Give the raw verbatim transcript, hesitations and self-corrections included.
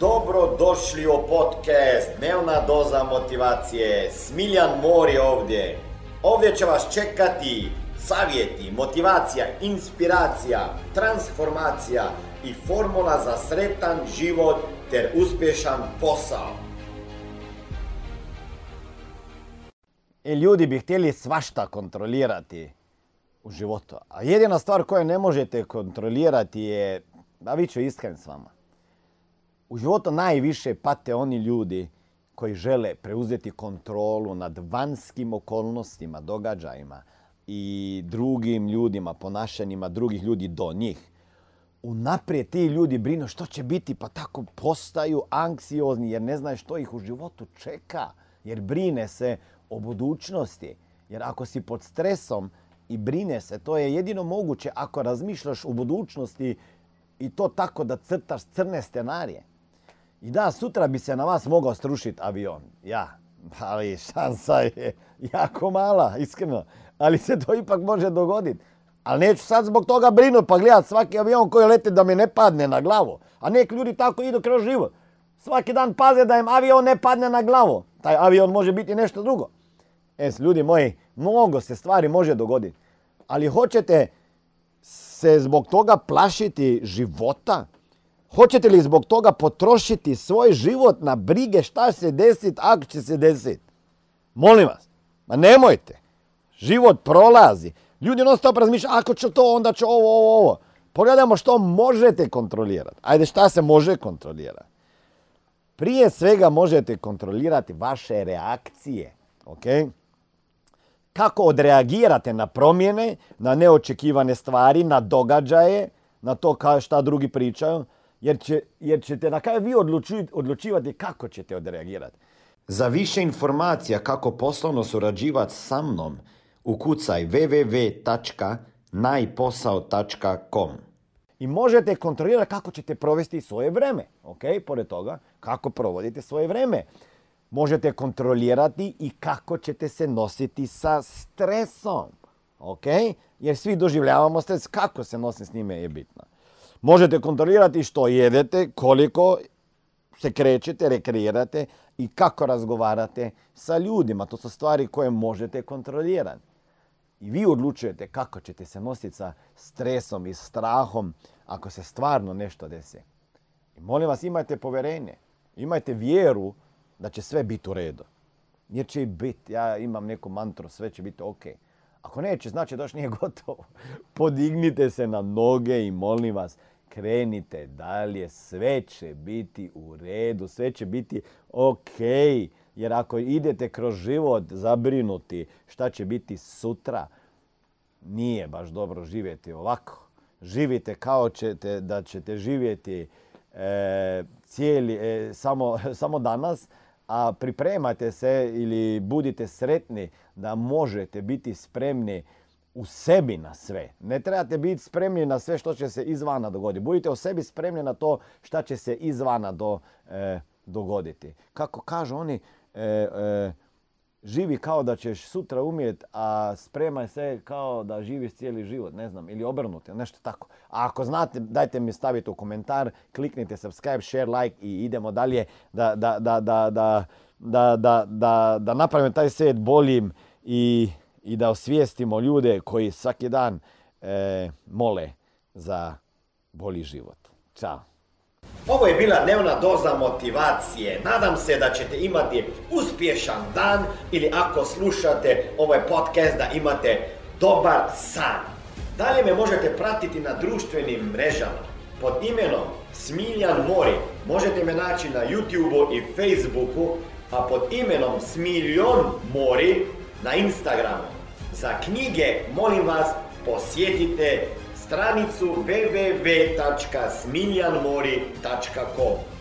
Dobrodošli u podcast, dnevna doza motivacije, Smiljan Mori ovdje. Ovdje će vas čekati savjeti, motivacija, inspiracija, transformacija i formula za sretan život ter uspješan posao. E, ljudi bi htjeli svašta kontrolirati u životu, a jedina stvar koju ne možete kontrolirati je, da vi ću iskren s vama. U životu najviše pate oni ljudi koji žele preuzeti kontrolu nad vanjskim okolnostima, događajima i drugim ljudima, ponašanjima drugih ljudi do njih. Unaprijed ti ljudi brinu što će biti, pa tako postaju anksiozni jer ne znaju što ih u životu čeka, jer brine se o budućnosti. Jer ako si pod stresom i brine se, to je jedino moguće ako razmišljaš o budućnosti i to tako da crtaš crne scenarije. I da, sutra bi se na vas mogao srušiti avion. Ja, ali šansa je jako mala, iskreno. Ali se to ipak može dogoditi. Ali neću sad zbog toga brinuti pa gledati svaki avion koji leti da mi ne padne na glavu. A nek ljudi tako idu kroz život. Svaki dan paze da im avion ne padne na glavu. Taj avion može biti nešto drugo. E, ljudi moji, mnogo se stvari može dogoditi. Ali hoćete se zbog toga plašiti života? Hoćete li zbog toga potrošiti svoj život na brige šta će se desiti ako će se desiti? Molim vas, ma nemojte. Život prolazi. Ljudi non stop razmišljaju, ako će to, onda će ovo, ovo, ovo. Pogledajmo što možete kontrolirati. Ajde, šta se može kontrolirati? Prije svega možete kontrolirati vaše reakcije. Okay? Kako odreagirate na promjene, na neočekivane stvari, na događaje, na to šta drugi pričaju. Jer, će, jer ćete na kraju vi odluči, odlučivati kako ćete odreagirati. Za više informacija kako poslovno surađivati sa mnom, ukucaj w w w točka najposao točka com. I možete kontrolirati kako ćete provesti svoje vrijeme. Okay? Pored toga, kako provodite svoje vrijeme. Možete kontrolirati i kako ćete se nositi sa stresom. Okay? Jer svi doživljavamo stres, kako se nosim s njime je bitno. Možete kontrolirati što jedete, koliko se krećete, rekreirate i kako razgovarate sa ljudima. To su stvari koje možete kontrolirati. I vi odlučujete kako ćete se nositi sa stresom i strahom ako se stvarno nešto desi. I molim vas, imajte povjerenje, imajte vjeru da će sve biti u redu. Jer će i biti, ja imam neku mantru, sve će biti ok. Ako neće, znači da još nije gotovo. Podignite se na noge i molim vas, krenite dalje, sve će biti u redu, sve će biti ok. Jer ako idete kroz život zabrinuti šta će biti sutra, nije baš dobro živjeti ovako. Živite kao ćete, da ćete živjeti e, cijeli, e, samo, samo danas, a pripremajte se ili budite sretni da možete biti spremni u sebi na sve. Ne trebate biti spremni na sve što će se izvana dogoditi. Budite u sebi spremni na to što će se izvana do, e, dogoditi. Kako kažu oni, e, e, živi kao da ćeš sutra umjeti, a spremaj se kao da živiš cijeli život, ne znam, ili obrnuti, nešto tako. A ako znate, dajte mi staviti u komentar, kliknite subscribe, share, like i idemo dalje da, da, da, da, da, da, da, da, da napravimo taj svijet boljim i, i da osvijestimo ljude koji svaki dan e, mole za bolji život. Ćao! Ovo je bila dnevna doza motivacije. Nadam se da ćete imati uspješan dan ili ako slušate ovaj podcast da imate dobar san. Dalje me možete pratiti na društvenim mrežama pod imenom Smiljan Mori. Možete me naći na YouTubeu i Facebooku, a pod imenom Smiljan Mori na Instagramu. Za knjige, molim vas, posjetite stranicu w w w točka smiljan mori točka com.